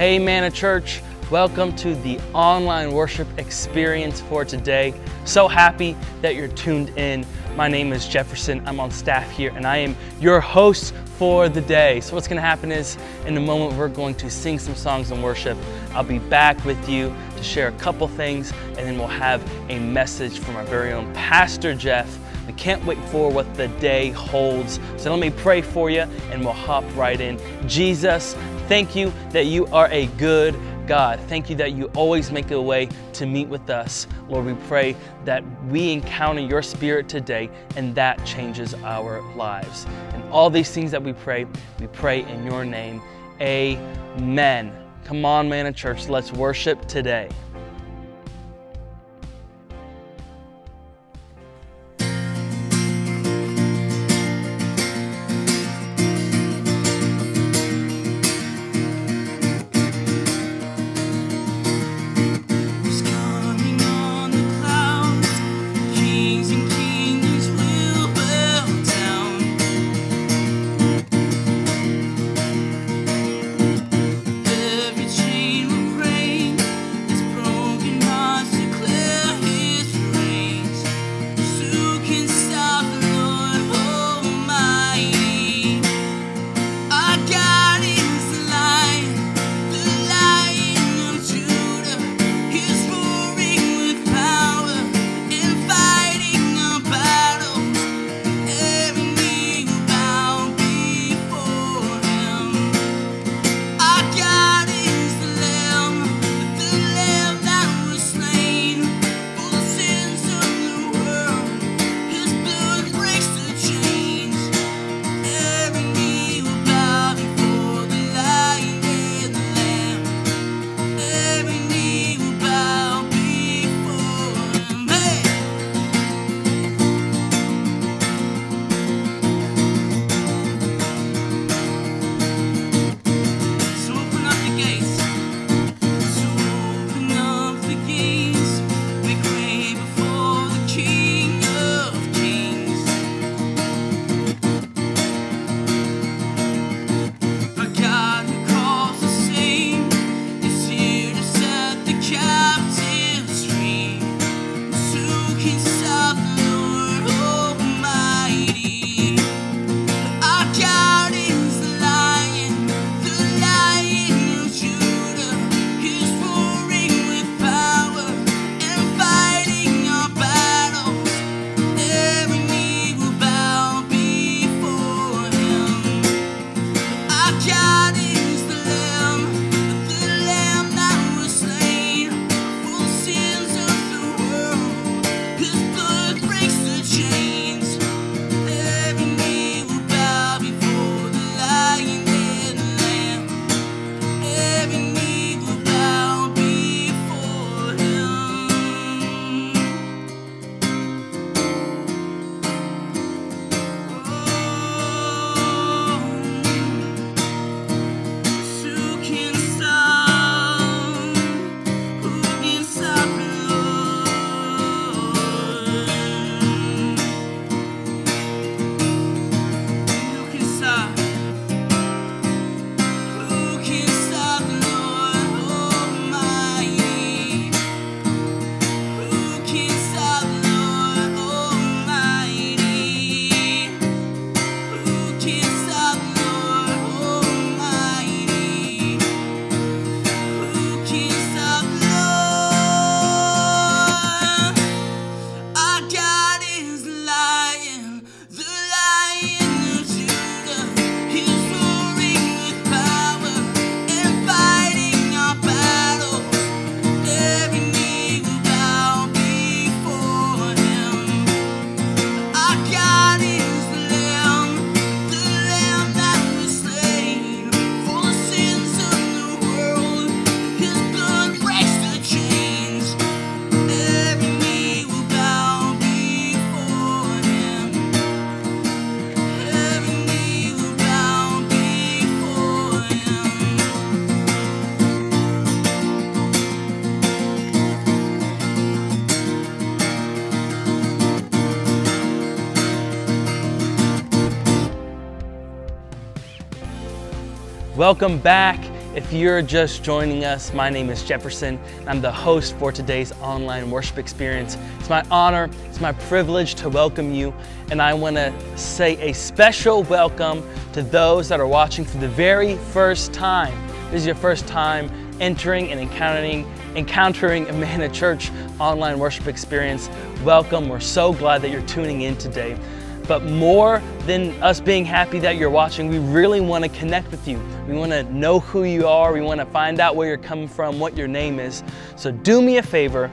Hey, Manna Church, welcome to the online worship experience for today. So happy that you're tuned in. My name is Jefferson. I'm on staff here, and I am your host for the day. So what's going to happen is, in a moment, we're going to sing some songs and worship. I'll be back with you to share a couple things, and then we'll have a message from our very own Pastor Jeff. We can't wait for what the day holds. So let me pray for you, and we'll hop right in. Jesus, thank you that you are a good God. Thank you that you always make a way to meet with us. Lord, we pray that we encounter your spirit today, and that changes our lives. And all these things that we pray in your name. Amen. Come on, Manna Church, let's worship today. Welcome back. If you're just joining us, my name is Jefferson, and I'm the host for today's online worship experience. It's my honor, it's my privilege to welcome you, and I want to say a special welcome to those that are watching for the very first time. This is your first time entering and encountering a Manna Church online worship experience. Welcome, we're so glad that you're tuning in today. But more than us being happy that you're watching, we really want to connect with you. We want to know who you are. We want to find out where you're coming from, what your name is. So do me a favor,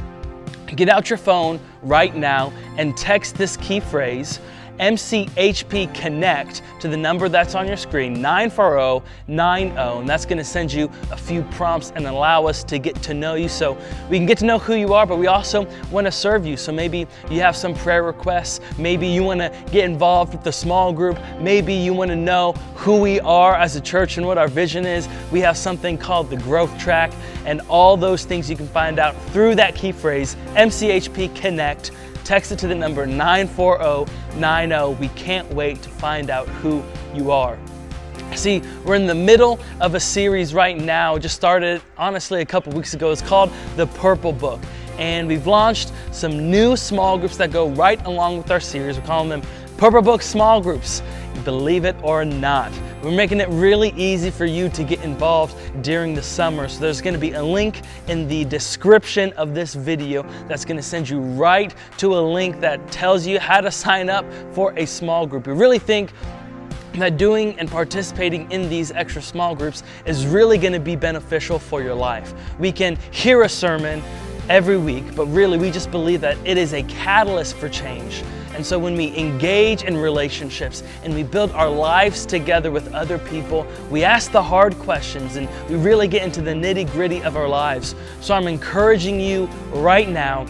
get out your phone right now and text this key phrase, MCHP Connect, to the number that's on your screen, 94090, and that's going to send you a few prompts and allow us to get to know you so we can get to know who you are, but we also want to serve you. So maybe you have some prayer requests, maybe you want to get involved with the small group, maybe you want to know who we are as a church and what our vision is. We have something called the growth track, and all those things you can find out through that key phrase, MCHP Connect. Text it to the number 94090. We can't wait to find out who you are. See, we're in the middle of a series right now, just started honestly a couple weeks ago. It's called The Purple Book. And we've launched some new small groups that go right along with our series. We're calling them Purple Book Small Groups, believe it or not. We're making it really easy for you to get involved during the summer. So there's going to be a link in the description of this video that's going to send you right to a link that tells you how to sign up for a small group. We really think that doing and participating in these extra small groups is really going to be beneficial for your life. We can hear a sermon every week, but really we just believe that it is a catalyst for change. And so when we engage in relationships and we build our lives together with other people, we ask the hard questions and we really get into the nitty-gritty of our lives. So I'm encouraging you right now,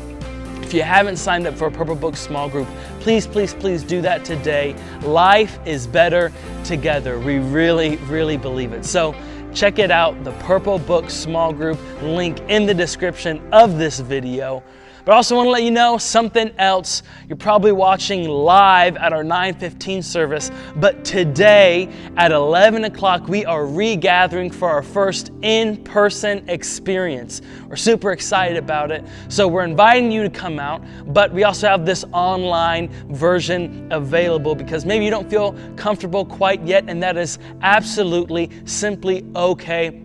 if you haven't signed up for a Purple Book small group, please, please, please do that today. Life is better together. We really, really believe it. So check it out, the Purple Book small group, link in the description of this video. But I also want to let you know something else. You're probably watching live at our 9:15 service, but today at 11 o'clock, we are regathering for our first in-person experience. We're super excited about it. So we're inviting you to come out, but we also have this online version available because maybe you don't feel comfortable quite yet, and that is absolutely, simply okay.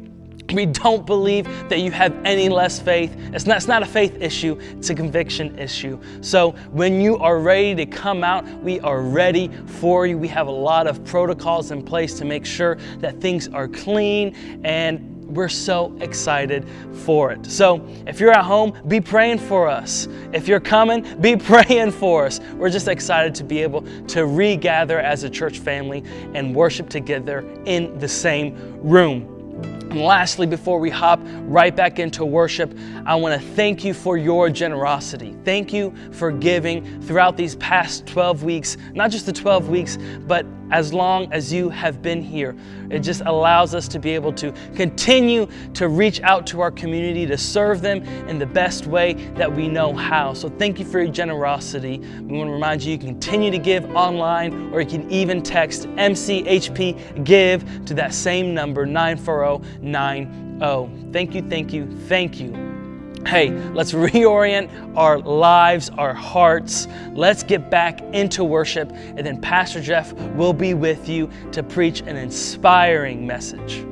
We don't believe that you have any less faith. It's not a faith issue, it's a conviction issue. So when you are ready to come out, we are ready for you. We have a lot of protocols in place to make sure that things are clean, and we're so excited for it. So if you're at home, be praying for us. If you're coming, be praying for us. We're just excited to be able to regather as a church family and worship together in the same room. And lastly, before we hop right back into worship, I want to thank you for your generosity. Thank you for giving throughout these past 12 weeks, not just the 12 weeks, but as long as you have been here. It just allows us to be able to continue to reach out to our community, to serve them in the best way that we know how. So thank you for your generosity. We want to remind you, you can continue to give online, or you can even text MCHP Give to that same number, 94090. Thank you, thank you, thank you. Hey, let's reorient our lives, our hearts. Let's get back into worship, and then Pastor Jeff will be with you to preach an inspiring message.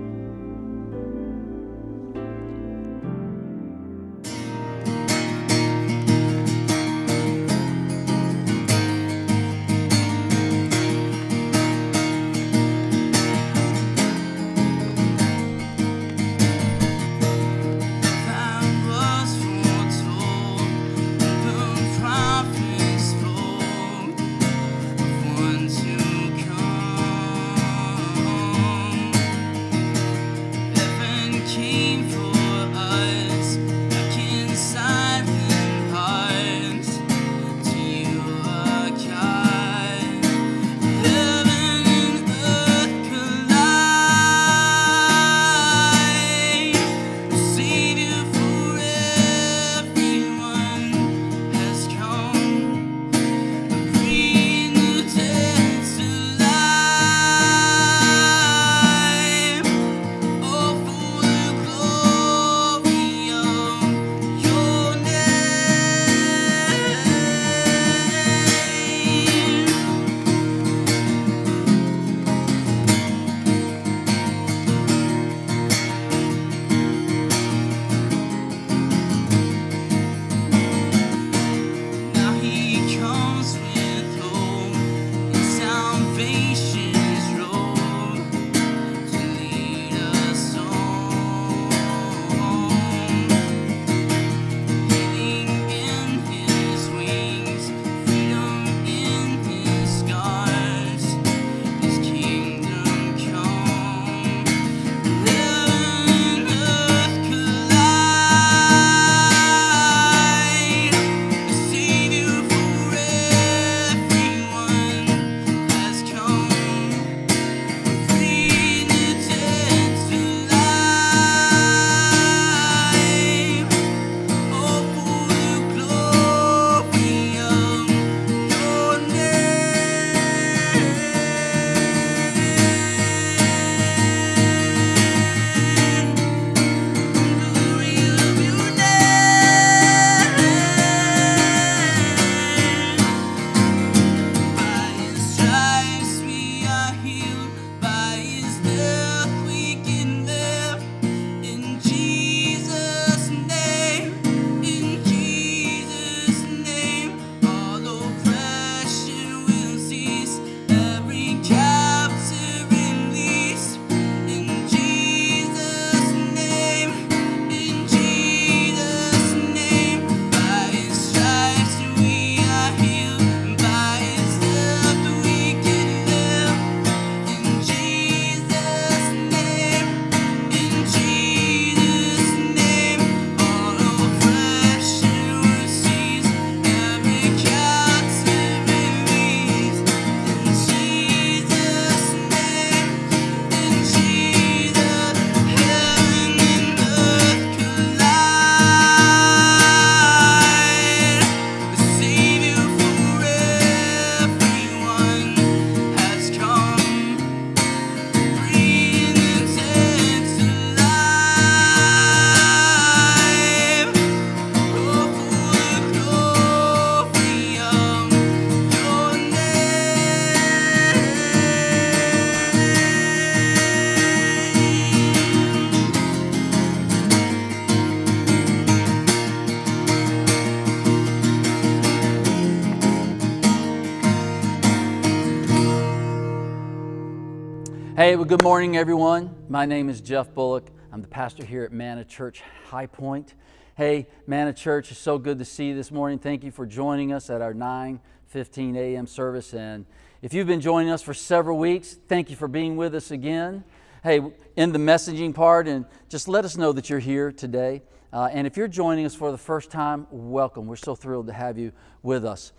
Hey, well, good morning, everyone. My name is Jeff Bullock. I'm the pastor here at Manna Church, High Point. Hey, Manna Church, it's so good to see you this morning. Thank you for joining us at our 9:15 a.m. service. And if you've been joining us for several weeks, thank you for being with us again. Hey, in the messaging part, and just let us know that you're here today. And if you're joining us for the first time, welcome. We're so thrilled to have you with us.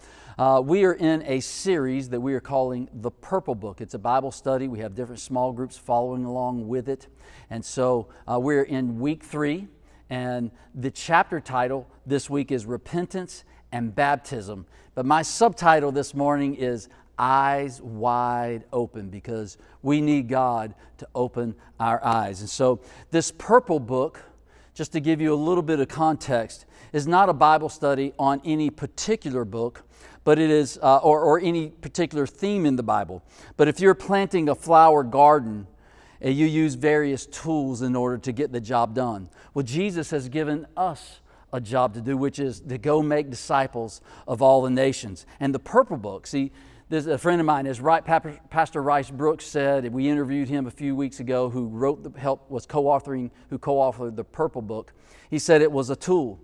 We are in a series that we are calling The Purple Book. It's a Bible study. We have different small groups following along with it. And so we're in week 3, and the chapter title this week is Repentance and Baptism. But my subtitle this morning is Eyes Wide Open, because we need God to open our eyes. And so this Purple Book, just to give you a little bit of context, is not a Bible study on any particular book, but it is, or any particular theme in the Bible. But if you're planting a flower garden, you use various tools in order to get the job done. Well, Jesus has given us a job to do, which is to go make disciples of all the nations. And the Purple Book, see, there's a friend of mine, Pastor Rice Brooks said, we interviewed him a few weeks ago, who co-authored the Purple Book. He said it was a tool.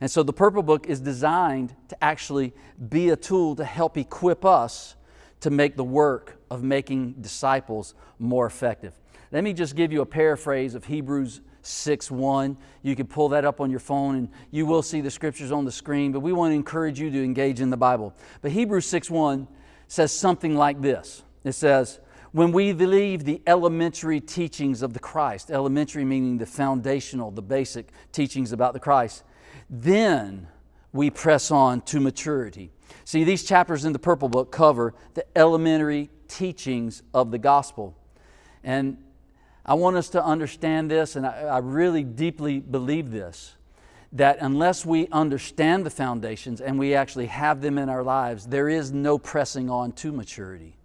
And so the Purple Book is designed to actually be a tool to help equip us to make the work of making disciples more effective. Let me just give you a paraphrase of Hebrews 6:1. You can pull that up on your phone, and you will see the scriptures on the screen, but we want to encourage you to engage in the Bible. But Hebrews 6:1 says something like this. It says, when we believe the elementary teachings of the Christ, elementary meaning the foundational, the basic teachings about the Christ, then we press on to maturity. See, these chapters in the Purple Book cover the elementary teachings of the gospel. And I want us to understand this, and I really deeply believe this, that unless we understand the foundations and we actually have them in our lives, there is no pressing on to maturity.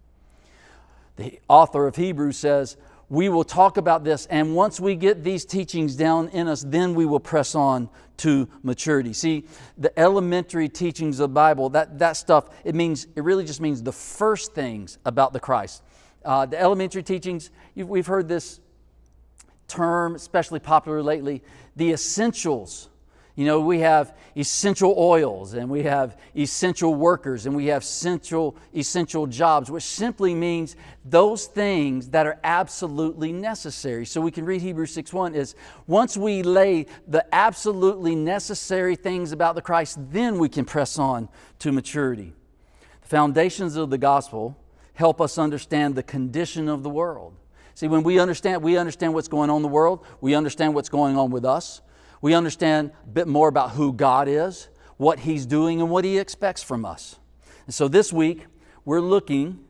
The author of Hebrews says, we will talk about this, and once we get these teachings down in us, then we will press on to maturity. See, the elementary teachings of the Bible, that stuff, it really just means the first things about the Christ. The elementary teachings, we've heard this term, especially popular lately, the essentials. You know, we have essential oils, and we have essential workers, and we have essential jobs, which simply means those things that are absolutely necessary. So we can read Hebrews 6:1 is, once we lay the absolutely necessary things about the Christ, then we can press on to maturity. The foundations of the gospel help us understand the condition of the world. See, when we understand what's going on in the world, we understand what's going on with us. We understand a bit more about who God is, what He's doing, and what He expects from us. And so this week, we're looking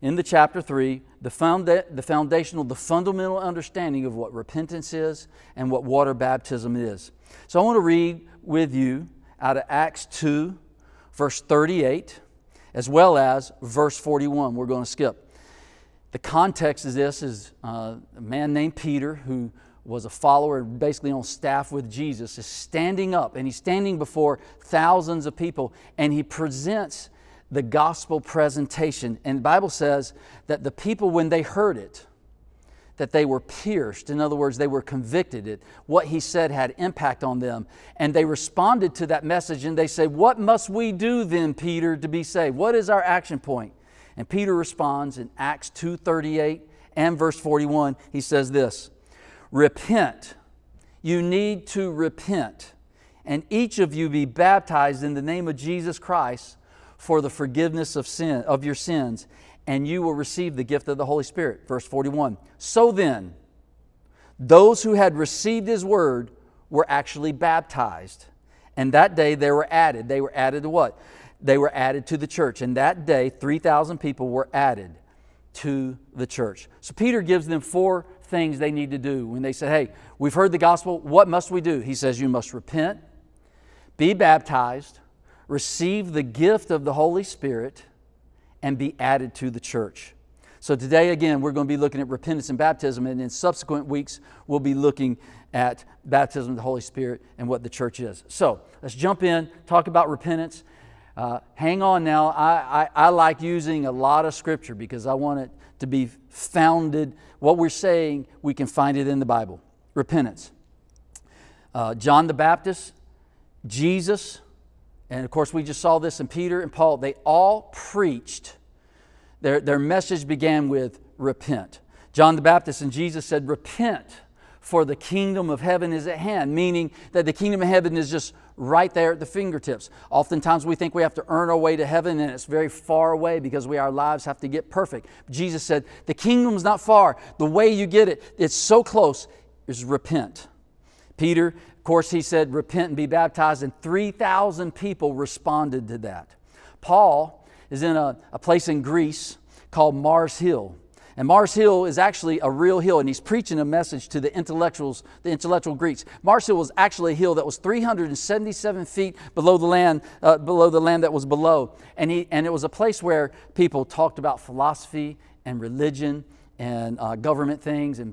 in the chapter 3, the fundamental understanding of what repentance is and what water baptism is. So I want to read with you out of Acts 2, verse 38, as well as verse 41. We're going to skip. The context of this is a man named Peter, who was a follower, basically on staff with Jesus, is standing up, and he's standing before thousands of people, and he presents the gospel presentation. And the Bible says that the people, when they heard it, that they were pierced. In other words, they were convicted. What he said had impact on them, and they responded to that message, and they said, what must we do then, Peter, to be saved? What is our action point? And Peter responds in Acts 2:38 and verse 41. He says this, repent. You need to repent, and each of you be baptized in the name of Jesus Christ for the forgiveness of your sins, and you will receive the gift of the Holy Spirit. Verse 41. So then, those who had received His word were actually baptized, and that day they were added. They were added to what? They were added to the church, and that day 3,000 people were added to the church. So Peter gives them four things they need to do when they say, hey, we've heard the gospel, what must we do? He says, you must repent, be baptized, receive the gift of the Holy Spirit, and be added to the church. So today, again, we're going to be looking at repentance and baptism, and in subsequent weeks, we'll be looking at baptism of the Holy Spirit and what the church is. So let's jump in, talk about repentance. Hang on now. I like using a lot of scripture because I want it to be founded. What we're saying, we can find it in the Bible. Repentance. John the Baptist, Jesus, and of course we just saw this in Peter and Paul, they all preached. Their message began with repent. John the Baptist and Jesus said, repent, for the kingdom of heaven is at hand, meaning that the kingdom of heaven is just right there at the fingertips. Oftentimes we think we have to earn our way to heaven, and it's very far away because our lives have to get perfect. Jesus said, the kingdom's not far. The way you get it, it's so close, is repent. Peter, of course, he said, repent and be baptized, and 3,000 people responded to that. Paul is in a place in Greece called Mars Hill. And Mars Hill is actually a real hill, and he's preaching a message to the intellectual Greeks. Mars Hill was actually a hill that was 377 feet below the land that was below. And it was a place where people talked about philosophy and religion and government things and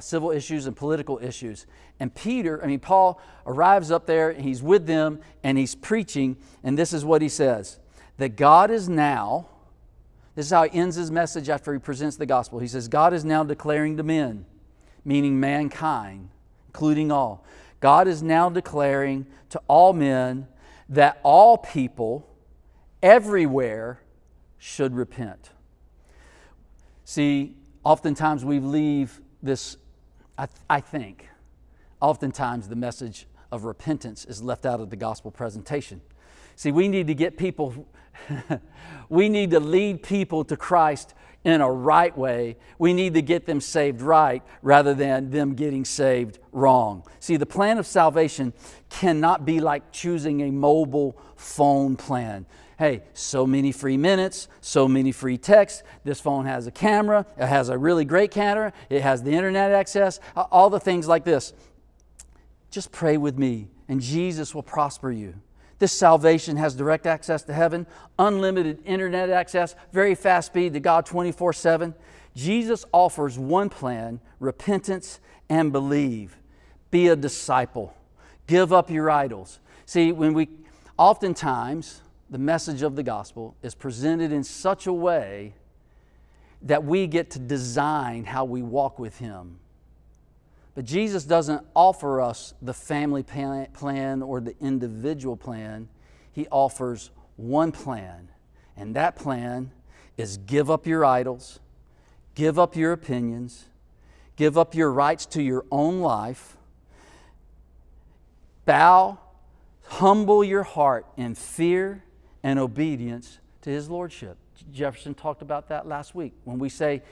civil issues and political issues. And Paul arrives up there, and he's with them, and he's preaching, and this is what he says, that God is now. This is how he ends his message after he presents the gospel. He says, God is now declaring to men, meaning mankind, including all. God is now declaring to all men that all people everywhere should repent. See, oftentimes we leave this, I think, oftentimes the message of repentance is left out of the gospel presentation. See, we need to get people, we need to lead people to Christ in a right way. We need to get them saved right rather than them getting saved wrong. See, the plan of salvation cannot be like choosing a mobile phone plan. Hey, so many free minutes, so many free texts. This phone has a camera. It has a really great camera. It has the internet access, all the things like this. Just pray with me and Jesus will prosper you. This salvation has direct access to heaven, unlimited internet access, very fast speed to God 24/7. Jesus offers one plan, repentance and believe. Be a disciple. Give up your idols. See, oftentimes the message of the gospel is presented in such a way that we get to design how we walk with Him. But Jesus doesn't offer us the family plan or the individual plan. He offers one plan, and that plan is give up your idols, give up your opinions, give up your rights to your own life, bow, humble your heart in fear and obedience to His Lordship. Jefferson talked about that last week. When we say,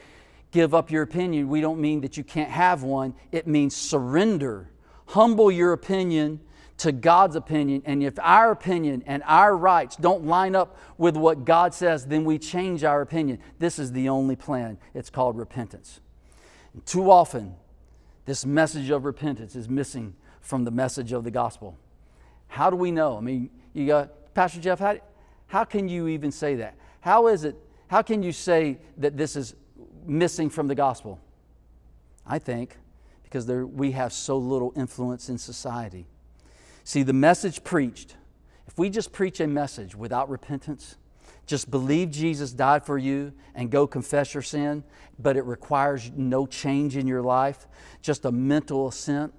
give up your opinion, we don't mean that you can't have one. It means surrender. Humble your opinion to God's opinion. And if our opinion and our rights don't line up with what God says, then we change our opinion. This is the only plan. It's called repentance. And too often, this message of repentance is missing from the message of the gospel. How do we know? I mean, you got, Pastor Jeff, how can you even say that? How is it? How can you say that this is missing from the gospel? I think because we have so little influence in society. See, the message preached, if we just preach a message without repentance, just believe Jesus died for you and go confess your sin, but it requires no change in your life, just a mental assent,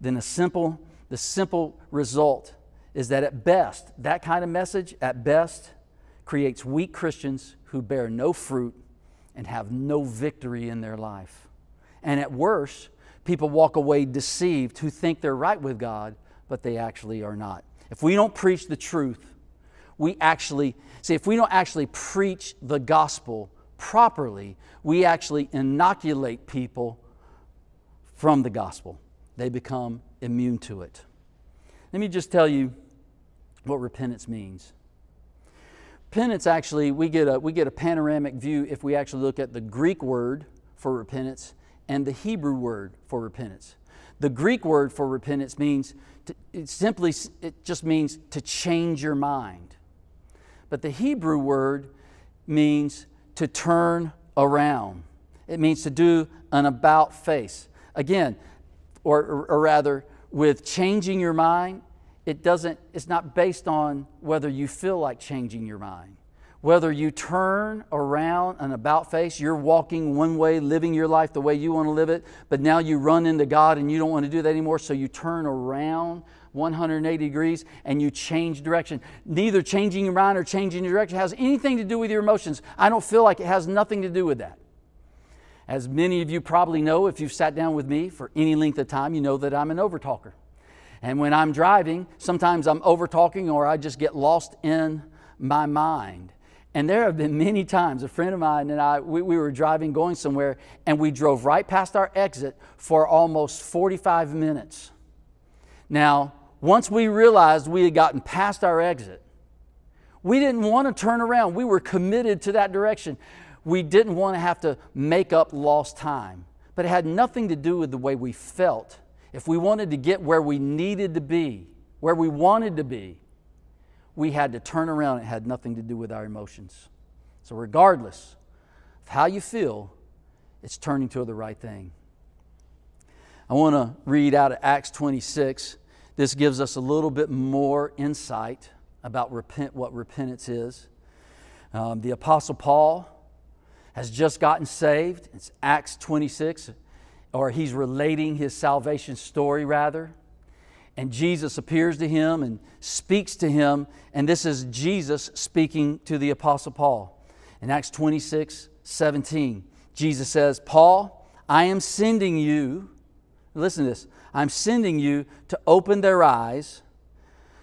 then the simple result is that at best, that kind of message at best creates weak Christians who bear no fruit and have no victory in their life. And at worst, people walk away deceived who think they're right with God, but they actually are not. If we don't preach the truth, if we don't actually preach the gospel properly, we actually inoculate people from the gospel. They become immune to it. Let me just tell you what repentance means. Repentance, actually, we get a panoramic view if we actually look at the Greek word for repentance and the Hebrew word for repentance. The Greek word for repentance means, it just means to change your mind. But the Hebrew word means to turn around. It means to do an about face. Again, or rather, with changing your mind, it's not based on whether you feel like changing your mind. Whether you turn around an about face, you're walking one way, living your life the way you want to live it, but now you run into God and you don't want to do that anymore, so you turn around 180 degrees and you change direction. Neither changing your mind or changing your direction has anything to do with your emotions. I don't feel like it has nothing to do with that. As many of you probably know, if you've sat down with me for any length of time, you know that I'm an overtalker. And when I'm driving, sometimes I'm overtalking or I just get lost in my mind. And there have been many times a friend of mine and I, we were driving going somewhere and we drove right past our exit for almost 45 minutes. Now, once we realized we had gotten past our exit, we didn't want to turn around. We were committed to that direction. We didn't want to have to make up lost time. But it had nothing to do with the way we felt. If we wanted to get where we needed to be, where we wanted to be, we had to turn around. It had nothing to do with our emotions. So regardless of how you feel, it's turning to the right thing. I want to read out of Acts 26. This gives us a little bit more insight about what repentance is. The Apostle Paul has just gotten saved. It's Acts 26, or he's relating his salvation story rather. And Jesus appears to him and speaks to him. And this is Jesus speaking to the Apostle Paul. In Acts 26, 17, Jesus says, Paul, I am sending you, listen to this, I'm sending you to open their eyes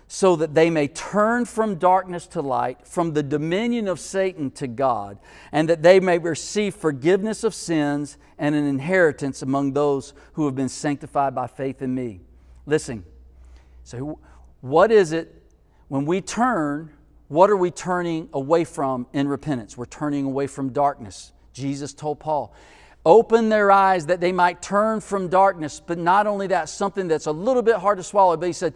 so that they may turn from darkness to light, from the dominion of Satan to God, and that they may receive forgiveness of sins and an inheritance among those who have been sanctified by faith in me. Listen. So what is it when we turn, what are we turning away from in repentance? We're turning away from darkness. Jesus told Paul, open their eyes that they might turn from darkness. But not only that, something that's a little bit hard to swallow, but he said,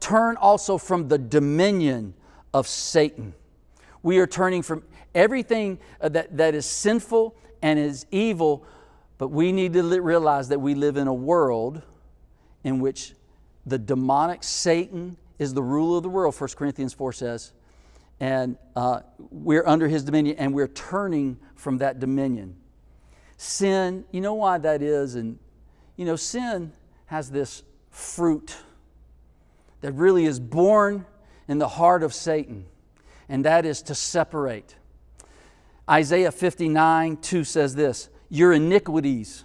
turn also from the dominion of Satan. We are turning from everything that is sinful and is evil, but we need to realize that we live in a world in which the demonic Satan is the ruler of the world, 1 Corinthians 4 says, and we're under his dominion and we're turning from that dominion. Sin, you know why that is, and you know sin has this fruit that really is born in the heart of Satan, and that is to separate. Isaiah 59:2 says this, your iniquities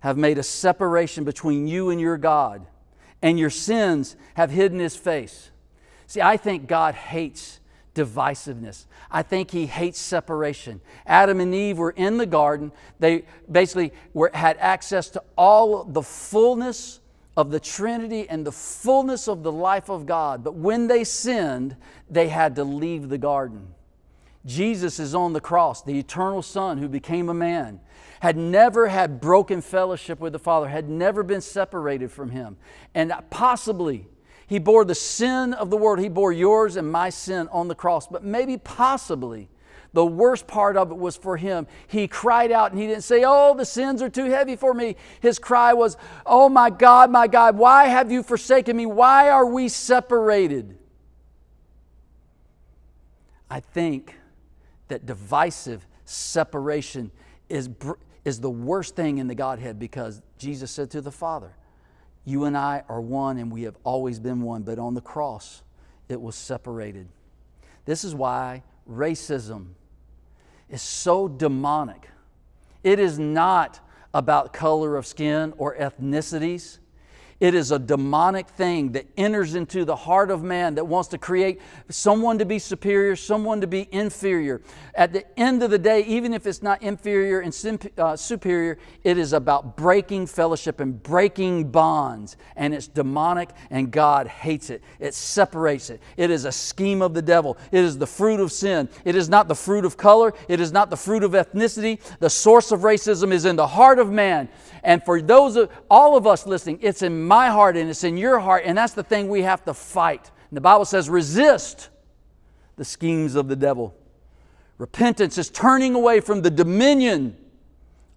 have made a separation between you and your God, and your sins have hidden his face. See, I think God hates divisiveness. I think he hates separation. Adam and Eve were in the garden. They basically had access to all the fullness of the Trinity and the fullness of the life of God. But when they sinned, they had to leave the garden. Jesus is on the cross, the eternal Son who became a man, had never had broken fellowship with the Father, had never been separated from Him. And possibly He bore the sin of the world. He bore yours and my sin on the cross. But maybe possibly the worst part of it was for Him. He cried out and He didn't say, oh, the sins are too heavy for me. His cry was, oh my God, why have you forsaken me? Why are we separated? I think that divisive separation is the worst thing in the Godhead, because Jesus said to the Father, you and I are one and we have always been one, but on the cross it was separated. This is why racism is so demonic. It is not about color of skin or ethnicities. It is a demonic thing that enters into the heart of man that wants to create someone to be superior, someone to be inferior. At the end of the day, even if it's not inferior and superior, it is about breaking fellowship and breaking bonds. And it's demonic and God hates it. It separates it. It is a scheme of the devil. It is the fruit of sin. It is not the fruit of color. It is not the fruit of ethnicity. The source of racism is in the heart of man. And for those of all of us listening, it's in my heart and it's in your heart, and that's the thing we have to fight. And the Bible says resist the schemes of the devil. Repentance is turning away from the dominion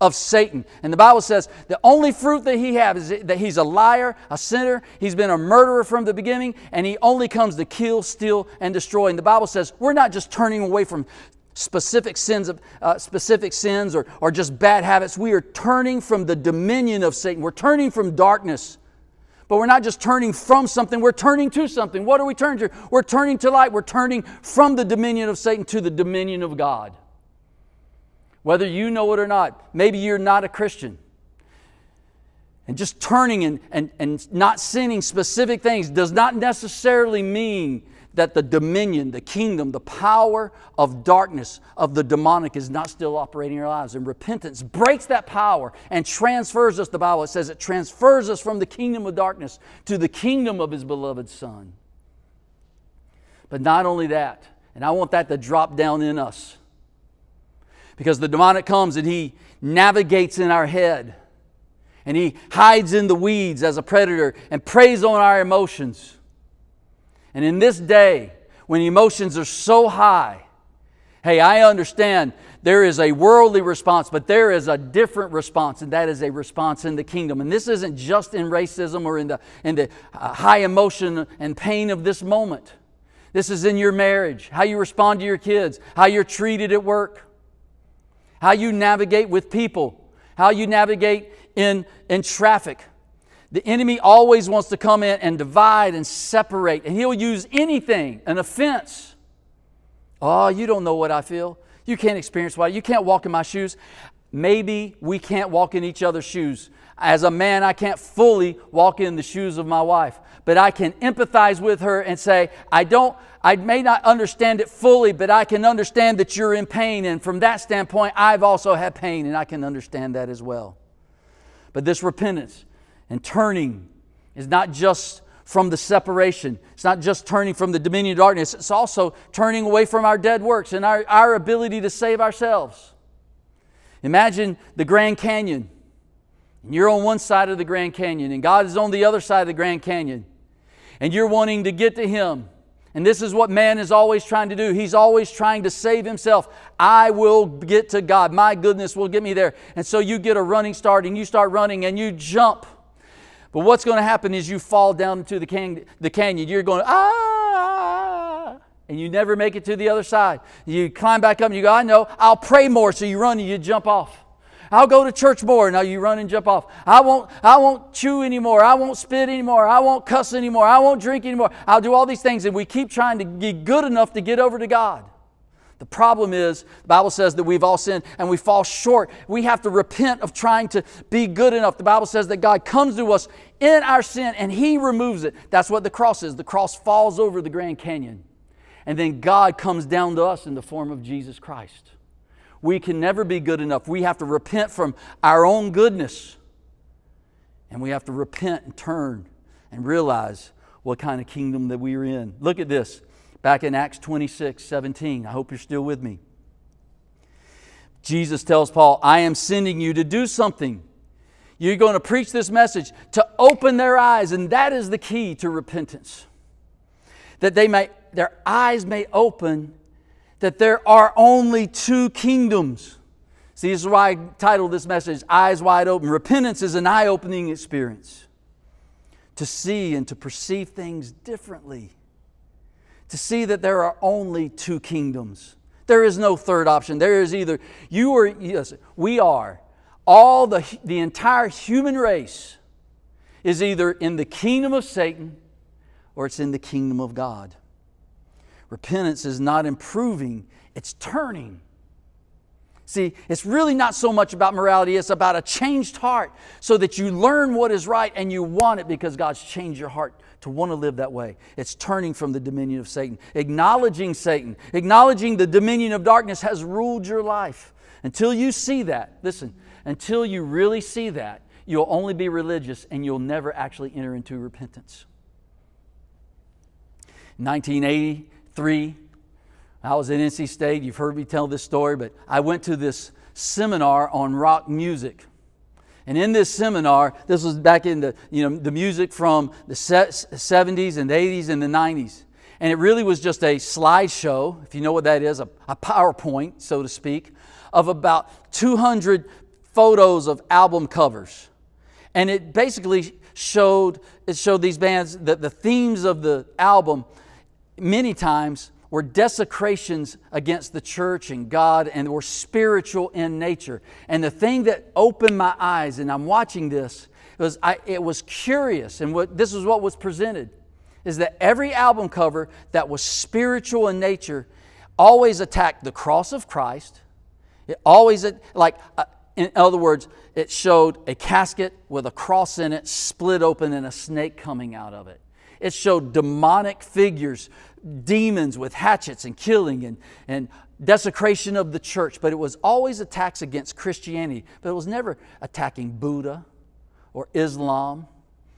of Satan. And the Bible says the only fruit that he has is that he's a liar, a sinner. He's been a murderer from the beginning, and he only comes to kill, steal, and destroy. And the Bible says we're not just turning away from specific sins or just bad habits. We are turning from the dominion of Satan. We're turning from darkness. But we're not just turning from something, we're turning to something. What are we turning to? We're turning to light. We're turning from the dominion of Satan to the dominion of God. Whether you know it or not, maybe you're not a Christian. And just turning and not sinning specific things does not necessarily mean that the dominion, the kingdom, the power of darkness, of the demonic is not still operating in our lives. And repentance breaks that power and transfers us, the Bible says it transfers us from the kingdom of darkness to the kingdom of His beloved Son. But not only that, and I want that to drop down in us, because the demonic comes and he navigates in our head, and he hides in the weeds as a predator and preys on our emotions. And in this day, when emotions are so high, hey, I understand there is a worldly response, but there is a different response, and that is a response in the kingdom. And this isn't just in racism or in the high emotion and pain of this moment. This is in your marriage, how you respond to your kids, how you're treated at work, how you navigate with people, how you navigate in traffic. The enemy always wants to come in and divide and separate. And he'll use anything, an offense. Oh, you don't know what I feel. You can't experience why. You can't walk in my shoes. Maybe we can't walk in each other's shoes. As a man, I can't fully walk in the shoes of my wife. But I can empathize with her and say, I may not understand it fully, but I can understand that you're in pain. And from that standpoint, I've also had pain, and I can understand that as well. But this repentance and turning is not just from the separation. It's not just turning from the dominion of darkness. It's also turning away from our dead works and our ability to save ourselves. Imagine the Grand Canyon. And you're on one side of the Grand Canyon, and God is on the other side of the Grand Canyon. And you're wanting to get to Him. And this is what man is always trying to do. He's always trying to save himself. I will get to God. My goodness will get me there. And so you get a running start, and you start running, and you jump. But what's going to happen is you fall down into the canyon. You're going, ah, and you never make it to the other side. You climb back up and you go, I know, I'll pray more. So you run and you jump off. I'll go to church more. Now you run and jump off. I won't chew anymore. I won't spit anymore. I won't cuss anymore. I won't drink anymore. I'll do all these things. And we keep trying to get good enough to get over to God. The problem is, the Bible says that we've all sinned and we fall short. We have to repent of trying to be good enough. The Bible says that God comes to us in our sin and He removes it. That's what the cross is. The cross falls over the Grand Canyon. And then God comes down to us in the form of Jesus Christ. We can never be good enough. We have to repent from our own goodness. And we have to repent and turn and realize what kind of kingdom that we are in. Look at this. Back in Acts 26:17, I hope you're still with me. Jesus tells Paul, I am sending you to do something. You're going to preach this message to open their eyes, and that is the key to repentance. That their eyes may open, that there are only two kingdoms. See, this is why I titled this message, Eyes Wide Open. Repentance is an eye-opening experience to see and to perceive things differently. To see that there are only two kingdoms. There is no third option. There is either you or yes, we are. All the entire human race is either in the kingdom of Satan or it's in the kingdom of God. Repentance is not improving, it's turning. See, it's really not so much about morality, it's about a changed heart so that you learn what is right and you want it because God's changed your heart to want to live that way. It's turning from the dominion of Satan, acknowledging the dominion of darkness has ruled your life. Until you see that, listen, until you really see that, you'll only be religious and you'll never actually enter into repentance. In 1983, I was at NC State. You've heard me tell this story, but I went to this seminar on rock music. And in this seminar, this was back in the music from the 70s and the 80s and the 90s. And it really was just a slideshow, if you know what that is, a PowerPoint, so to speak, of about 200 photos of album covers. And it basically showed these bands that the themes of the album many times were desecrations against the church and God, and were spiritual in nature. And the thing that opened my eyes, and I'm watching this, it was curious, and this is what was presented, is that every album cover that was spiritual in nature always attacked the cross of Christ. It always, in other words, it showed a casket with a cross in it split open and a snake coming out of it. It showed demonic figures, demons with hatchets and killing and desecration of the church. But it was always attacks against Christianity. But it was never attacking Buddha or Islam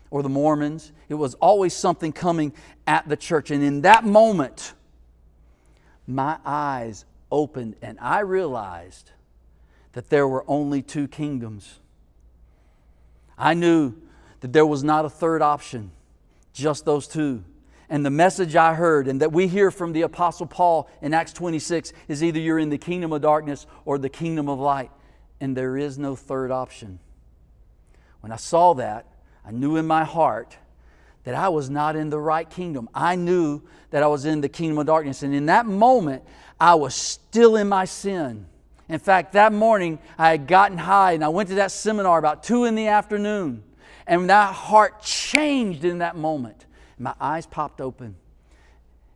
or the Mormons. It was always something coming at the church. And in that moment, my eyes opened and I realized that there were only two kingdoms. I knew that there was not a third option, just those two. And the message I heard, and that we hear from the Apostle Paul in Acts 26, is either you're in the kingdom of darkness or the kingdom of light, and there is no third option. When I saw that, I knew in my heart that I was not in the right kingdom. I knew that I was in the kingdom of darkness, and in that moment, I was still in my sin. In fact, that morning I had gotten high and I went to that seminar about 2 in the afternoon, and my heart changed in that moment. My eyes popped open.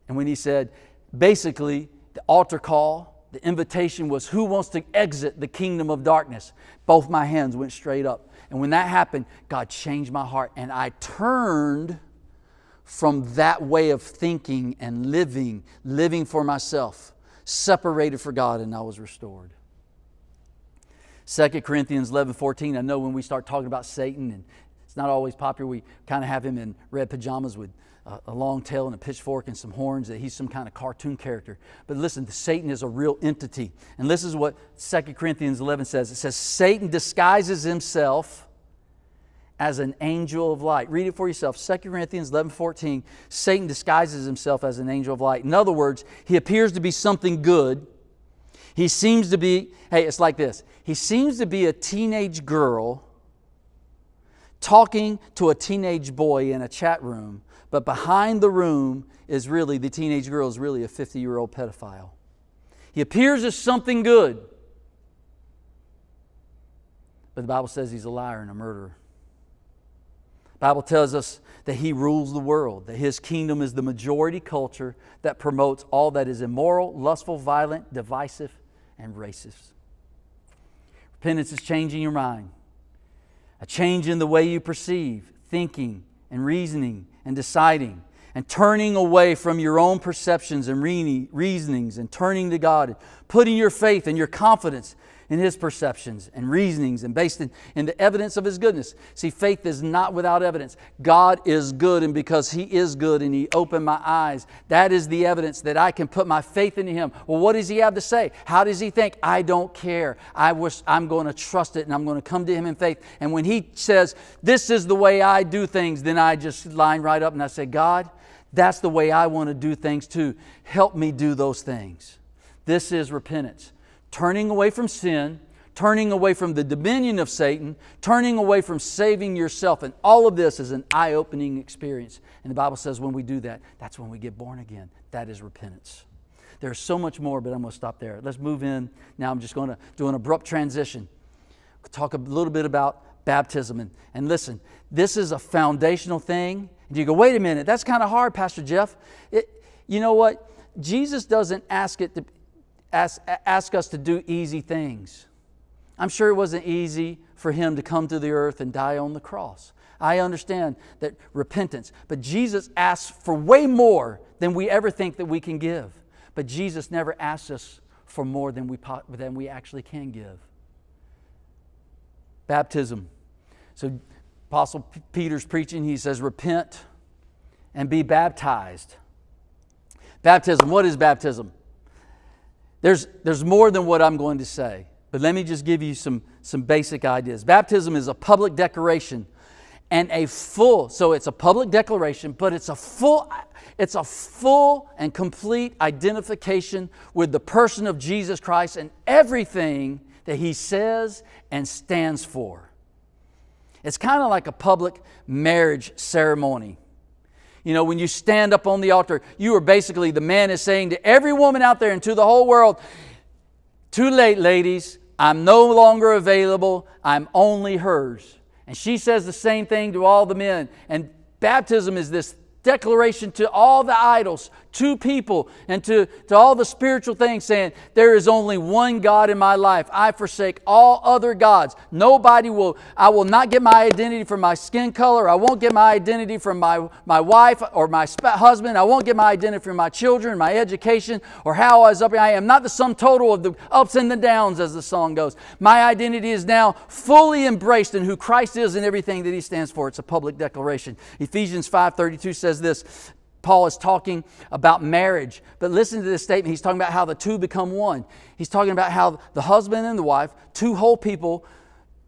And when he said, basically, the altar call, the invitation was, who wants to exit the kingdom of darkness? Both my hands went straight up. And when that happened, God changed my heart, and I turned from that way of thinking and living for myself, separated for God, and I was restored. 2 Corinthians 11:14. I know when we start talking about Satan, and it's not always popular, we kind of have him in red pajamas with a long tail and a pitchfork and some horns, that he's some kind of cartoon character. But listen, Satan is a real entity. And this is what 2 Corinthians 11 says. It says, Satan disguises himself as an angel of light. Read it for yourself. 2 Corinthians 11:14. Satan disguises himself as an angel of light. In other words, he appears to be something good. He seems to be, hey, it's like this. He seems to be a teenage girl talking to a teenage boy in a chat room, but behind the room is really, the teenage girl is really a 50-year-old pedophile. He appears as something good, but the Bible says he's a liar and a murderer. The Bible tells us that he rules the world, that his kingdom is the majority culture that promotes all that is immoral, lustful, violent, divisive, and racist. Repentance is changing your mind. A change in the way you perceive, thinking, and reasoning, and deciding, and turning away from your own perceptions and reasonings, and turning to God, and putting your faith and your confidence in His perceptions and reasonings, and based in the evidence of His goodness. See, faith is not without evidence. God is good, and because He is good and He opened my eyes, that is the evidence that I can put my faith into Him. Well, what does He have to say? How does He think? I don't care. I'm going to trust it, and I'm going to come to Him in faith. And when He says, this is the way I do things, then I just line right up and I say, God, that's the way I want to do things too. Help me do those things. This is repentance. Turning away from sin, turning away from the dominion of Satan, turning away from saving yourself. And all of this is an eye-opening experience. And the Bible says when we do that, that's when we get born again. That is repentance. There's so much more, but I'm going to stop there. Let's move in. Now I'm just going to do an abrupt transition. Talk a little bit about baptism. And listen, this is a foundational thing. And you go, wait a minute, that's kind of hard, Pastor Jeff. You know what? Jesus doesn't ask us to do easy things. I'm sure it wasn't easy for Him to come to the earth and die on the cross. I understand that repentance, but Jesus asks for way more than we ever think that we can give. But Jesus never asks us for more than we actually can give. Baptism. So Apostle Peter's preaching, he says, repent and be baptized. Baptism, what is baptism? There's more than what I'm going to say, but let me just give you some basic ideas. Baptism is a public declaration and it's a full and complete identification with the person of Jesus Christ and everything that he says and stands for. It's kind of like a public marriage ceremony. You know, when you stand up on the altar, you are basically, the man is saying to every woman out there and to the whole world, too late, ladies, I'm no longer available, I'm only hers. And she says the same thing to all the men. And baptism is this declaration to all the idols, to people, and to all the spiritual things, saying, there is only one God in my life. I forsake all other gods. I will not get my identity from my skin color. I won't get my identity from my wife or my husband. I won't get my identity from my children, my education, or how I was up. I am not the sum total of the ups and the downs, as the song goes. My identity is now fully embraced in who Christ is and everything that He stands for. It's a public declaration. Ephesians 5:32 says this. Paul is talking about marriage, but listen to this statement. He's talking about how the two become one. He's talking about how the husband and the wife, two whole people,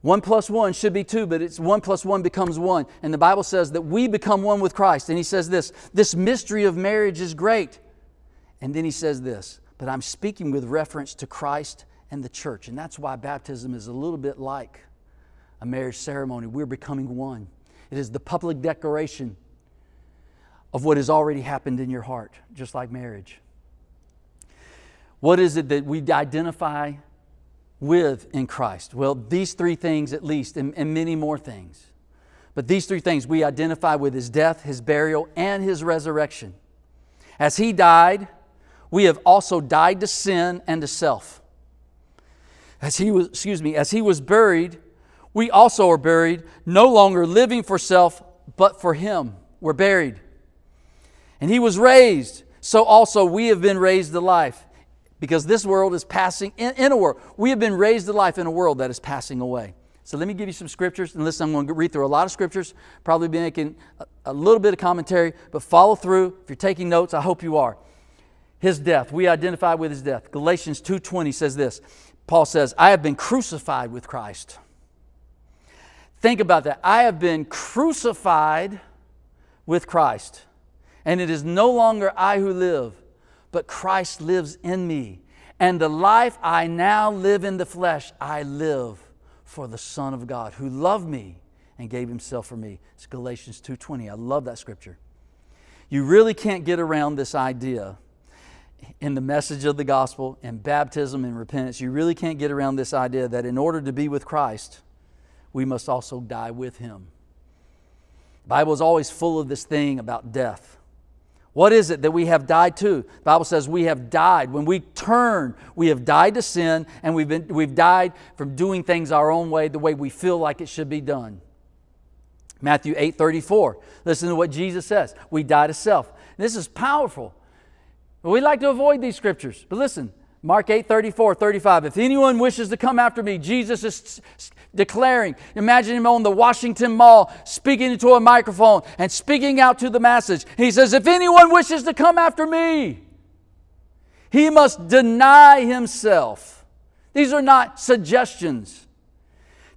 1 + 1 should be two, but it's 1 + 1 becomes one. And the Bible says that we become one with Christ. And he says this mystery of marriage is great. And then he says this, but I'm speaking with reference to Christ and the church. And that's why baptism is a little bit like a marriage ceremony. We're becoming one. It is the public declaration of what has already happened in your heart, just like marriage. What is it that we identify with in Christ? Well, these three things at least, and many more things. But these three things we identify with: His death, His burial, and His resurrection. As He died, we have also died to sin and to self. As He was buried, we also are buried, no longer living for self, but for Him. We're buried. And He was raised, so also we have been raised to life, because this world is passing in a world. We have been raised to life in a world that is passing away. So let me give you some scriptures. And listen, I'm going to read through a lot of scriptures, probably be making a little bit of commentary, but follow through. If you're taking notes, I hope you are. His death, we identify with His death. Galatians 2:20 says this. Paul says, I have been crucified with Christ. Think about that. I have been crucified with Christ. And it is no longer I who live, but Christ lives in me. And the life I now live in the flesh, I live for the Son of God, who loved me and gave Himself for me. It's Galatians 2:20. I love that scripture. You really can't get around this idea in the message of the gospel, in baptism and repentance. You really can't get around this idea that in order to be with Christ, we must also die with Him. The Bible is always full of this thing about death. What is it that we have died to? The Bible says we have died. When we turn, we have died to sin, and we've died from doing things our own way, the way we feel like it should be done. Matthew 8:34. Listen to what Jesus says. We die to self. This is powerful. We like to avoid these scriptures, but listen. Mark 8:34-35. If anyone wishes to come after me, Jesus is declaring. Imagine Him on the Washington Mall speaking into a microphone and speaking out to the masses. He says, if anyone wishes to come after me, he must deny himself. These are not suggestions.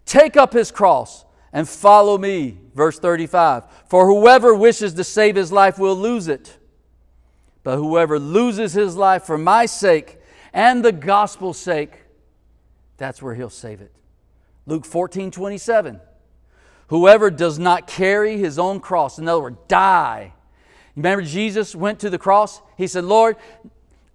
Take up his cross and follow me. Verse 35. For whoever wishes to save his life will lose it. But whoever loses his life for my sake and the gospel's sake, that's where he'll save it. Luke 14:27. Whoever does not carry his own cross, in other words, die. Remember Jesus went to the cross? He said, Lord,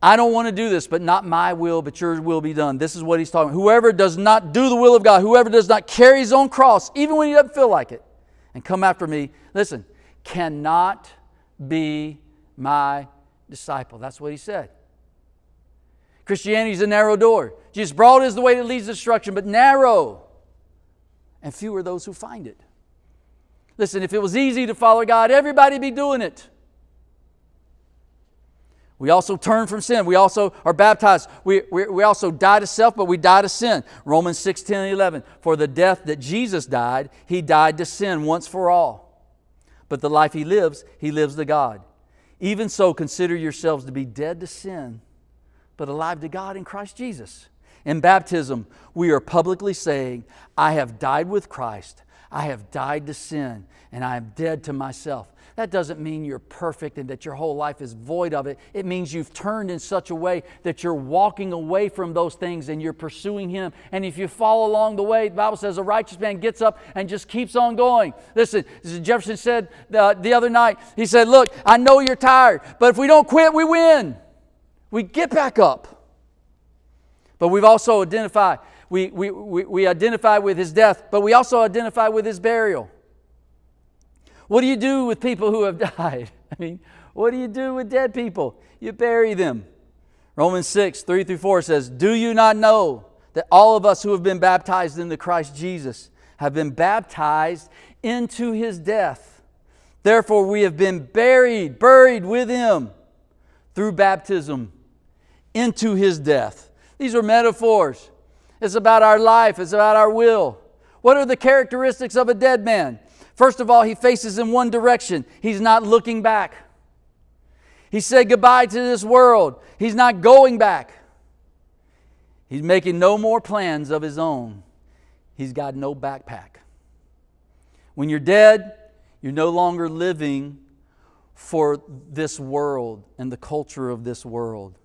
I don't want to do this, but not my will, but your will be done. This is what He's talking about. Whoever does not do the will of God, whoever does not carry his own cross, even when he doesn't feel like it, and come after me, listen, cannot be my disciple. That's what He said. Christianity is a narrow door. Jesus broad is the way that leads to destruction, but narrow, and few are those who find it. Listen, if it was easy to follow God, everybody would be doing it. We also turn from sin. We also are baptized. We also die to self, but we die to sin. Romans 6:10-11. For the death that Jesus died, He died to sin once for all. But the life He lives to God. Even so, consider yourselves to be dead to sin, but alive to God in Christ Jesus. In baptism, we are publicly saying, I have died with Christ, I have died to sin, and I am dead to myself. That doesn't mean you're perfect and that your whole life is void of it. It means you've turned in such a way that you're walking away from those things and you're pursuing Him. And if you fall along the way, the Bible says a righteous man gets up and just keeps on going. Listen, Jefferson said the other night, he said, look, I know you're tired, but if we don't quit, we win. We get back up. But we've also identified, we identify with His death, but we also identify with His burial. What do you do with people who have died? I mean, what do you do with dead people? You bury them. Romans 6, 3 through 4 says, do you not know that all of us who have been baptized into Christ Jesus have been baptized into His death? Therefore, we have been buried with Him through baptism into His death. These are metaphors. It's about our life. It's about our will. What are the characteristics of a dead man? First of all, he faces in one direction. He's not looking back. He said goodbye to this world. He's not going back. He's making no more plans of his own. He's got no backpack. When you're dead, you're no longer living for this world and the culture of this world.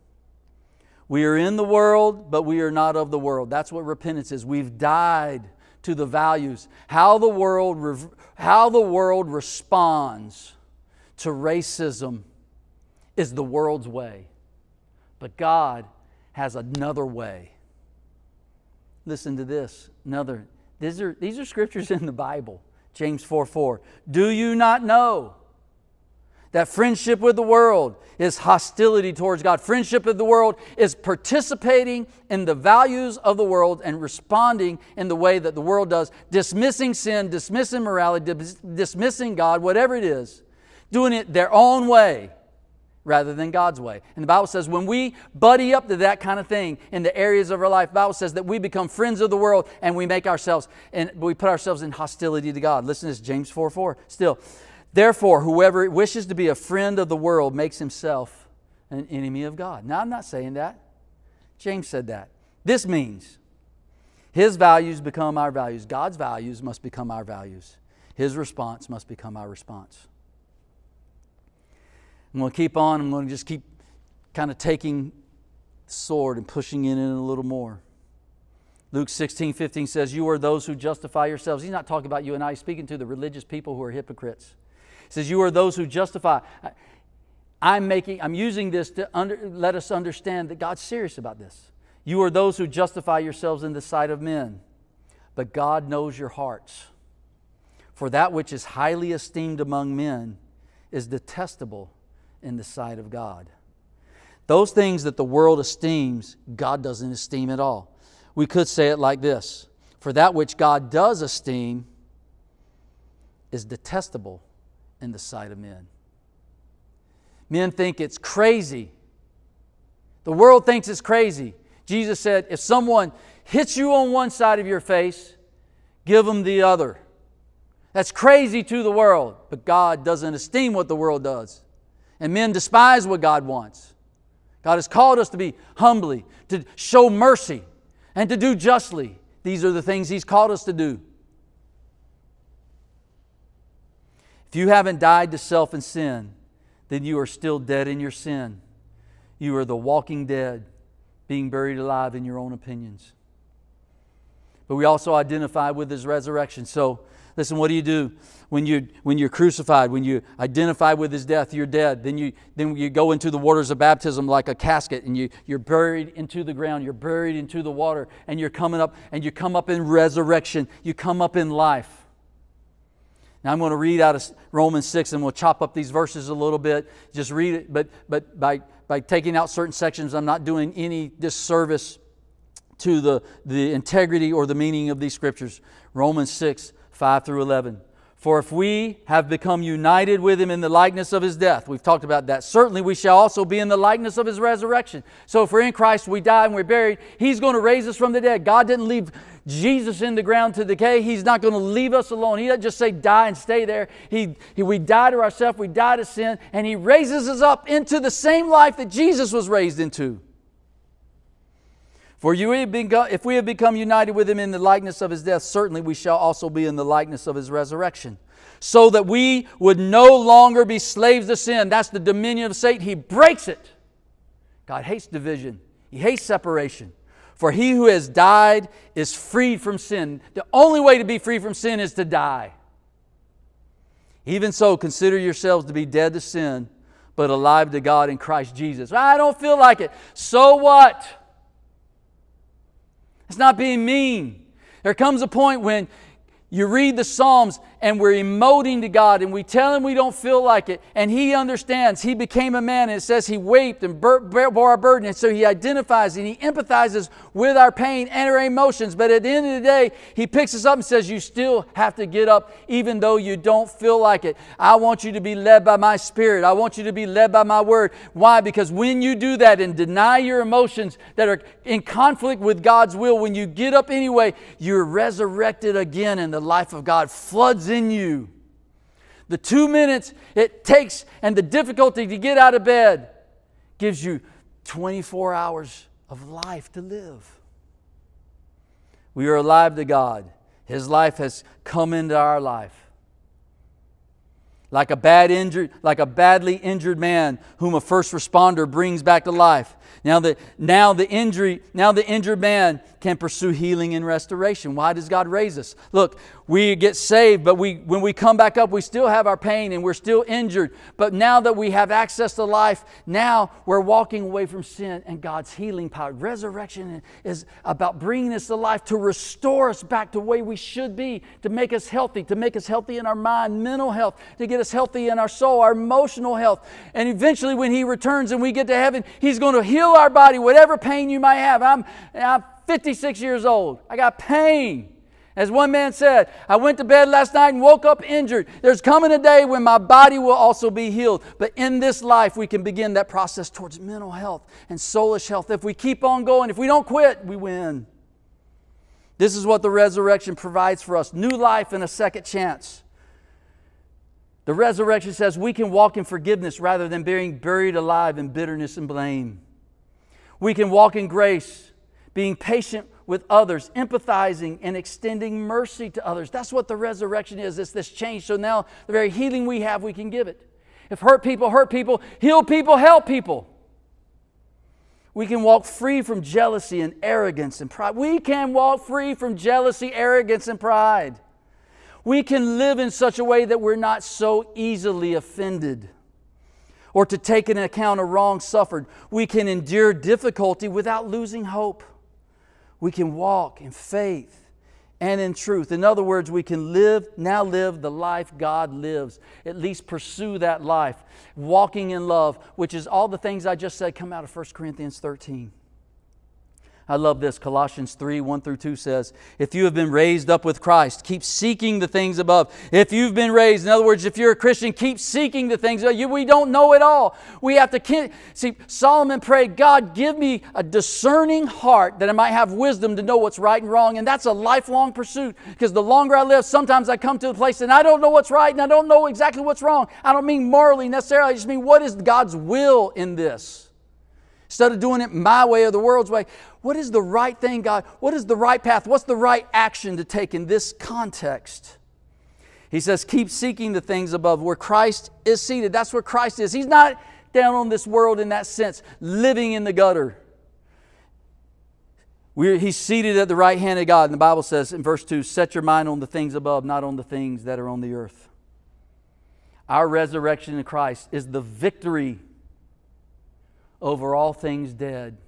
We are in the world, but we are not of the world. That's what repentance is. We've died to the values, how the world responds to racism is the world's way. But God has another way. Listen to this. Another. These are scriptures in the Bible. James 4:4. Do you not know that friendship with the world is hostility towards God? Friendship with the world is participating in the values of the world and responding in the way that the world does, dismissing sin, dismissing morality, dismissing God, whatever it is, doing it their own way rather than God's way. And the Bible says when we buddy up to that kind of thing in the areas of our life, the Bible says that we become friends of the world and we make ourselves, and we put ourselves in hostility to God. Listen to this, James 4:4 still. Therefore, whoever wishes to be a friend of the world makes himself an enemy of God. Now, I'm not saying that. James said that. This means his values become our values. God's values must become our values. His response must become our response. I'm going to keep on. I'm going to just keep kind of taking the sword and pushing it in a little more. Luke 16:15 says, you are those who justify yourselves. He's not talking about you and I. He's speaking to the religious people who are hypocrites. It says, you are those who justify. I'm using this to let us understand that God's serious about this. You are those who justify yourselves in the sight of men, but God knows your hearts. For that which is highly esteemed among men is detestable in the sight of God. Those things that the world esteems, God doesn't esteem at all. We could say it like this. For that which God does esteem is detestable in the sight of men. Men think it's crazy. The world thinks it's crazy. Jesus said, if someone hits you on one side of your face, give them the other. That's crazy to the world, but God doesn't esteem what the world does. And men despise what God wants. God has called us to be humbly, to show mercy, and to do justly. These are the things He's called us to do. If you haven't died to self and sin, then you are still dead in your sin. You are the walking dead, being buried alive in your own opinions. But we also identify with His resurrection. So listen, what do you do when you're crucified, when you identify with His death? You're dead. Then you go into the waters of baptism like a casket, and you're buried into the ground. You're buried into the water, and you're coming up, and you come up in resurrection. You come up in life. Now I'm going to read out of Romans 6 and we'll chop up these verses a little bit. Just read it, but by taking out certain sections, I'm not doing any disservice to the integrity or the meaning of these scriptures. Romans 6, 5 through 11. For if we have become united with Him in the likeness of His death, we've talked about that, certainly we shall also be in the likeness of His resurrection. So if we're in Christ, we die and we're buried, He's going to raise us from the dead. God didn't leave Jesus in the ground to decay. He's not going to leave us alone. He doesn't just say die and stay there. We die to ourselves, we die to sin, and He raises us up into the same life that Jesus was raised into. For if we have become united with him in the likeness of his death, certainly we shall also be in the likeness of his resurrection, so that we would no longer be slaves to sin. That's the dominion of Satan. He breaks it. God hates division. He hates separation. For he who has died is freed from sin. The only way to be free from sin is to die. Even so, consider yourselves to be dead to sin, but alive to God in Christ Jesus. I don't feel like it. So what? It's not being mean. There comes a point when you read the Psalms and we're emoting to God and we tell Him we don't feel like it. And He understands. He became a man, and it says He wept and bore our burden. And so He identifies and He empathizes with our pain and our emotions. But at the end of the day, He picks us up and says, you still have to get up even though you don't feel like it. I want you to be led by my Spirit. I want you to be led by my Word. Why? Because when you do that and deny your emotions that are in conflict with God's will, when you get up anyway, you're resurrected again in the life of God floods in you. The 2 minutes it takes and the difficulty to get out of bed gives you 24 hours of life to live. We are alive to God. His life has come into our life. Like a badly injured man whom a first responder brings back to life. Now the injured man can pursue healing and restoration. Why does God raise us? Look, we get saved, but when we come back up, we still have our pain and we're still injured. But now that we have access to life, now we're walking away from sin and God's healing power. Resurrection is about bringing us to life to restore us back to the way we should be, to make us healthy in our mind, mental health, to get us healthy in our soul, our emotional health. And eventually when He returns and we get to heaven, He's going to heal our body, whatever pain you might have. I'm 56 years old. I got pain. As one man said, I went to bed last night and woke up injured. There's coming a day when my body will also be healed. But in this life, we can begin that process towards mental health and soulish health. If we keep on going, if we don't quit, we win. This is what the resurrection provides for us. New life and a second chance. The resurrection says we can walk in forgiveness rather than being buried alive in bitterness and blame. We can walk in grace, being patient with others, empathizing and extending mercy to others. That's what the resurrection is. It's this change. So now the very healing we have, we can give it. If hurt people, heal people, help people. We can walk free from jealousy and arrogance and pride. We can walk free from jealousy, arrogance, and pride. We can live in such a way that we're not so easily offended, or to take into account a wrong suffered. We can endure difficulty without losing hope. We can walk in faith and in truth. In other words, we can now live the life God lives. At least pursue that life. Walking in love, which is all the things I just said come out of 1 Corinthians 13. I love this. Colossians 3, 1 through 2 says, if you have been raised up with Christ, keep seeking the things above. If you've been raised, in other words, if you're a Christian, keep seeking the things above. We don't know it all. We have to see. Solomon prayed, God, give me a discerning heart that I might have wisdom to know what's right and wrong. And that's a lifelong pursuit, because the longer I live, sometimes I come to a place and I don't know what's right and I don't know exactly what's wrong. I don't mean morally necessarily. I just mean, what is God's will in this? Instead of doing it my way or the world's way, what is the right thing, God? What is the right path? What's the right action to take in this context? He says, keep seeking the things above where Christ is seated. That's where Christ is. He's not down on this world in that sense, living in the gutter. He's seated at the right hand of God. And the Bible says in verse 2, set your mind on the things above, not on the things that are on the earth. Our resurrection in Christ is the victory over all things dead.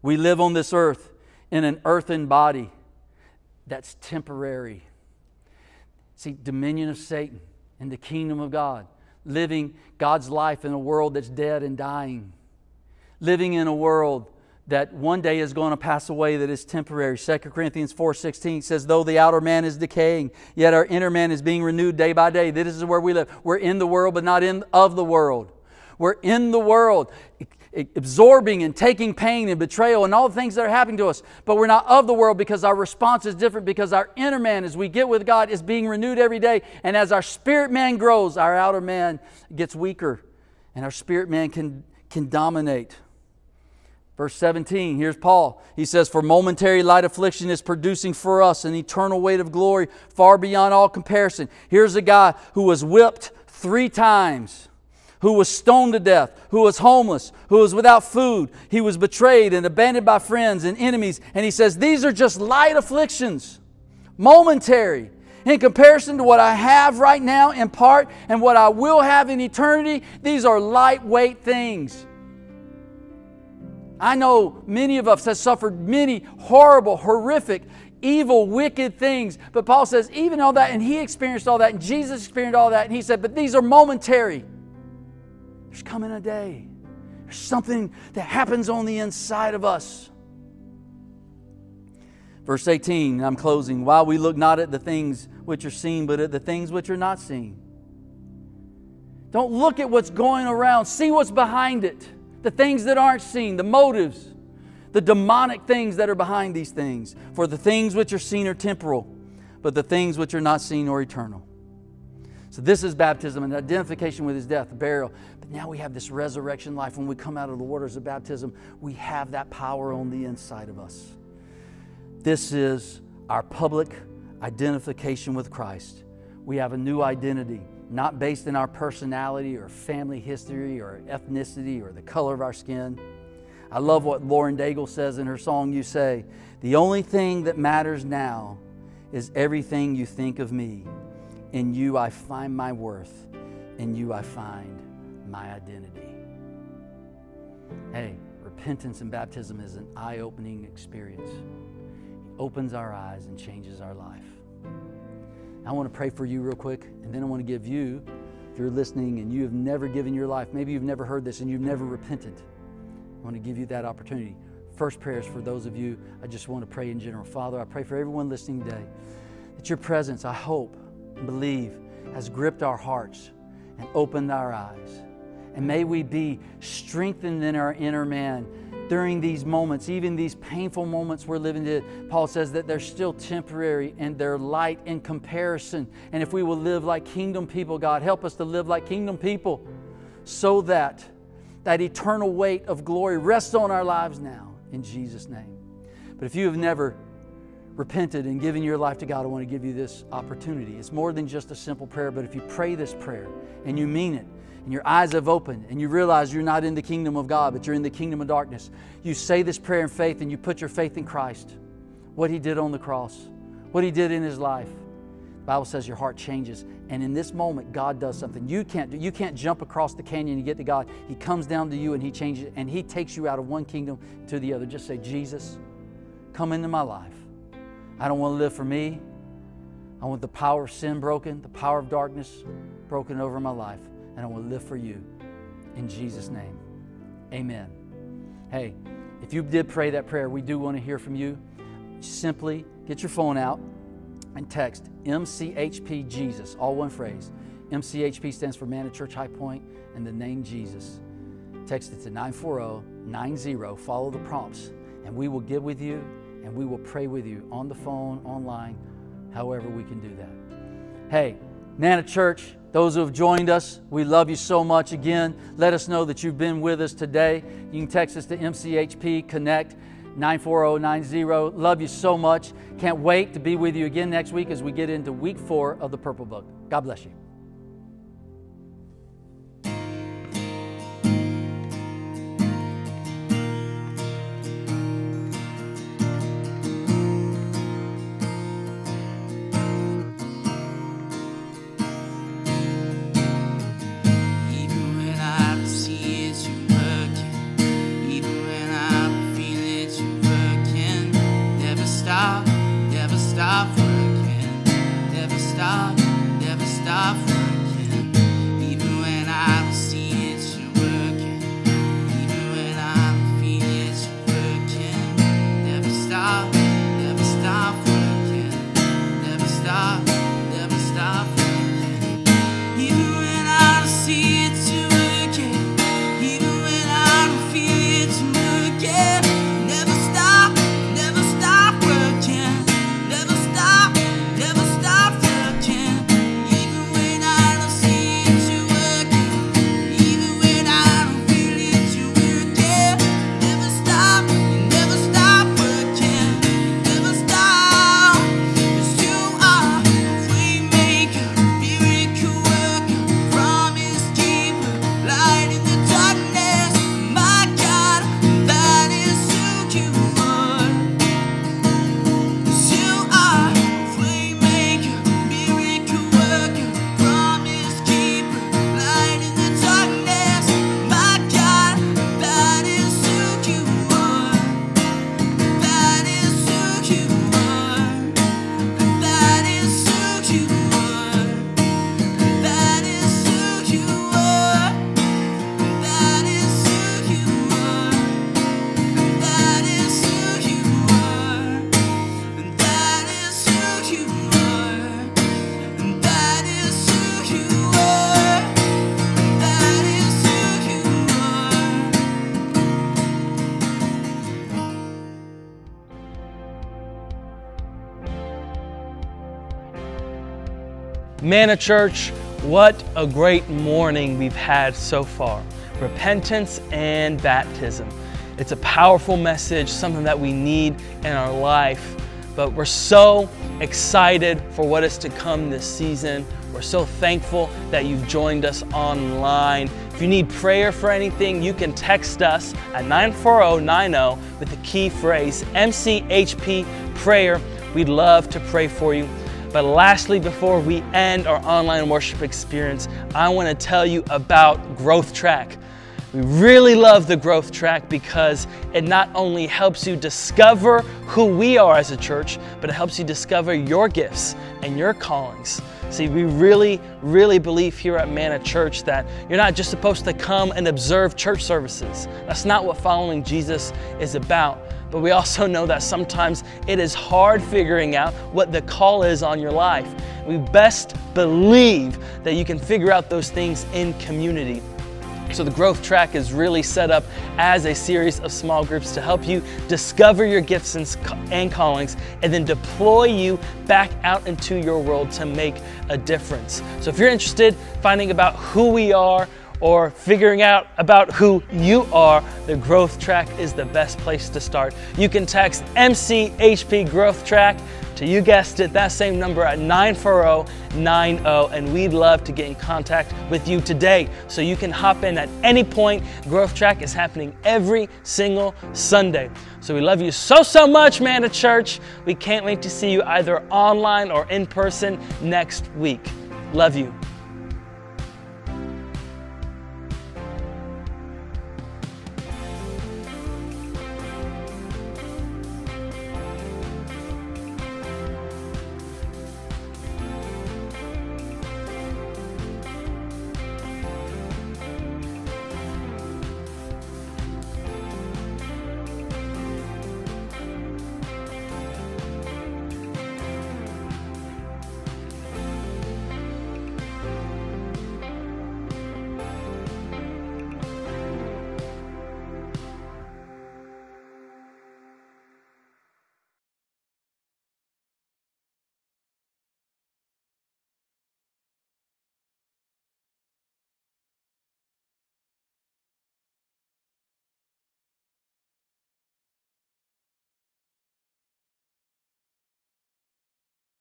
We live on this earth in an earthen body that's temporary. See, dominion of Satan and the kingdom of God. Living God's life in a world that's dead and dying. Living in a world that one day is going to pass away, that is temporary. 2 Corinthians 4:16 says, though the outer man is decaying, yet our inner man is being renewed day by day. This is where we live. We're in the world, but not of the world. We're in the world, absorbing and taking pain and betrayal and all the things that are happening to us. But we're not of the world, because our response is different, because our inner man, as we get with God, is being renewed every day. And as our spirit man grows, our outer man gets weaker and our spirit man can dominate. Verse 17, here's Paul. He says, "For momentary light affliction is producing for us an eternal weight of glory far beyond all comparison." Here's a guy who was whipped 3 times, who was stoned to death, who was homeless, who was without food. He was betrayed and abandoned by friends and enemies. And he says, these are just light afflictions, momentary, in comparison to what I have right now in part and what I will have in eternity. These are lightweight things. I know many of us have suffered many horrible, horrific, evil, wicked things. But Paul says, even all that, and he experienced all that, and Jesus experienced all that, and he said, but these are momentary. There's coming a day. There's something that happens on the inside of us. Verse 18, I'm closing. "While we look not at the things which are seen, but at the things which are not seen." Don't look at what's going around. See what's behind it. The things that aren't seen, the motives, the demonic things that are behind these things. "For the things which are seen are temporal, but the things which are not seen are eternal." So this is baptism, an identification with His death, burial. But now we have this resurrection life. When we come out of the waters of baptism, we have that power on the inside of us. This is our public identification with Christ. We have a new identity, not based in our personality or family history or ethnicity or the color of our skin. I love what Lauren Daigle says in her song, "You Say," "The only thing that matters now is everything you think of me. In you I find my worth. In you I find my identity." Hey, repentance and baptism is an eye-opening experience. It opens our eyes and changes our life. I want to pray for you real quick, and then I want to give you, if you're listening and you have never given your life, maybe you've never heard this and you've never repented, I want to give you that opportunity. First prayer is for those of you, I just want to pray in general. Father, I pray for everyone listening today that your presence, I hope and believe, has gripped our hearts and opened our eyes. And may we be strengthened in our inner man during these moments, even these painful moments we're living in. Paul says that they're still temporary and they're light in comparison. And if we will live like kingdom people, God, help us to live like kingdom people so that that eternal weight of glory rests on our lives now, in Jesus' name. But if you have never repented and given your life to God, I want to give you this opportunity. It's more than just a simple prayer, but if you pray this prayer and you mean it, and your eyes have opened, and you realize you're not in the kingdom of God, but you're in the kingdom of darkness, you say this prayer in faith and you put your faith in Christ, what He did on the cross, what He did in His life. The Bible says your heart changes, and in this moment, God does something you can't do. You can't jump across the canyon to get to God. He comes down to you and He changes it, and He takes you out of one kingdom to the other. Just say, "Jesus, come into my life. I don't want to live for me. I want the power of sin broken, the power of darkness broken over my life. And I will live for you. In Jesus' name, amen." Hey, if you did pray that prayer, we do want to hear from you. Simply get your phone out and text MCHP Jesus, all one phrase. MCHP stands for Manna Church High Point and the name Jesus. Text it to 94090, follow the prompts, and we will get with you and we will pray with you on the phone, online, however we can do that. Hey, Manna Church, those who have joined us, we love you so much again. Let us know that you've been with us today. You can text us to MCHP Connect 94090. Love you so much. Can't wait to be with you again next week as we get into week 4 of the Purple Book. God bless you. Never stop. Manna Church, what a great morning we've had so far. Repentance and baptism. It's a powerful message, something that we need in our life. But we're so excited for what is to come this season. We're so thankful that you've joined us online. If you need prayer for anything, you can text us at 94090 with the key phrase, MCHP prayer. We'd love to pray for you. But lastly, before we end our online worship experience, I want to tell you about Growth Track. We really love the Growth Track because it not only helps you discover who we are as a church, but it helps you discover your gifts and your callings. See, we really believe here at Manna Church that you're not just supposed to come and observe church services. That's not what following Jesus is about. But we also know that sometimes it is hard figuring out what the call is on your life. We best believe that you can figure out those things in community. So the Growth Track is really set up as a series of small groups to help you discover your gifts and callings and then deploy you back out into your world to make a difference. So if you're interested in finding out who we are or figuring out about who you are, the Growth Track is the best place to start. You can text MCHP Growth Track to, you guessed it, that same number at 94090, and we'd love to get in contact with you today. So you can hop in at any point. Growth Track is happening every single Sunday. So we love you so much, Manna Church. We can't wait to see you either online or in person next week. Love you.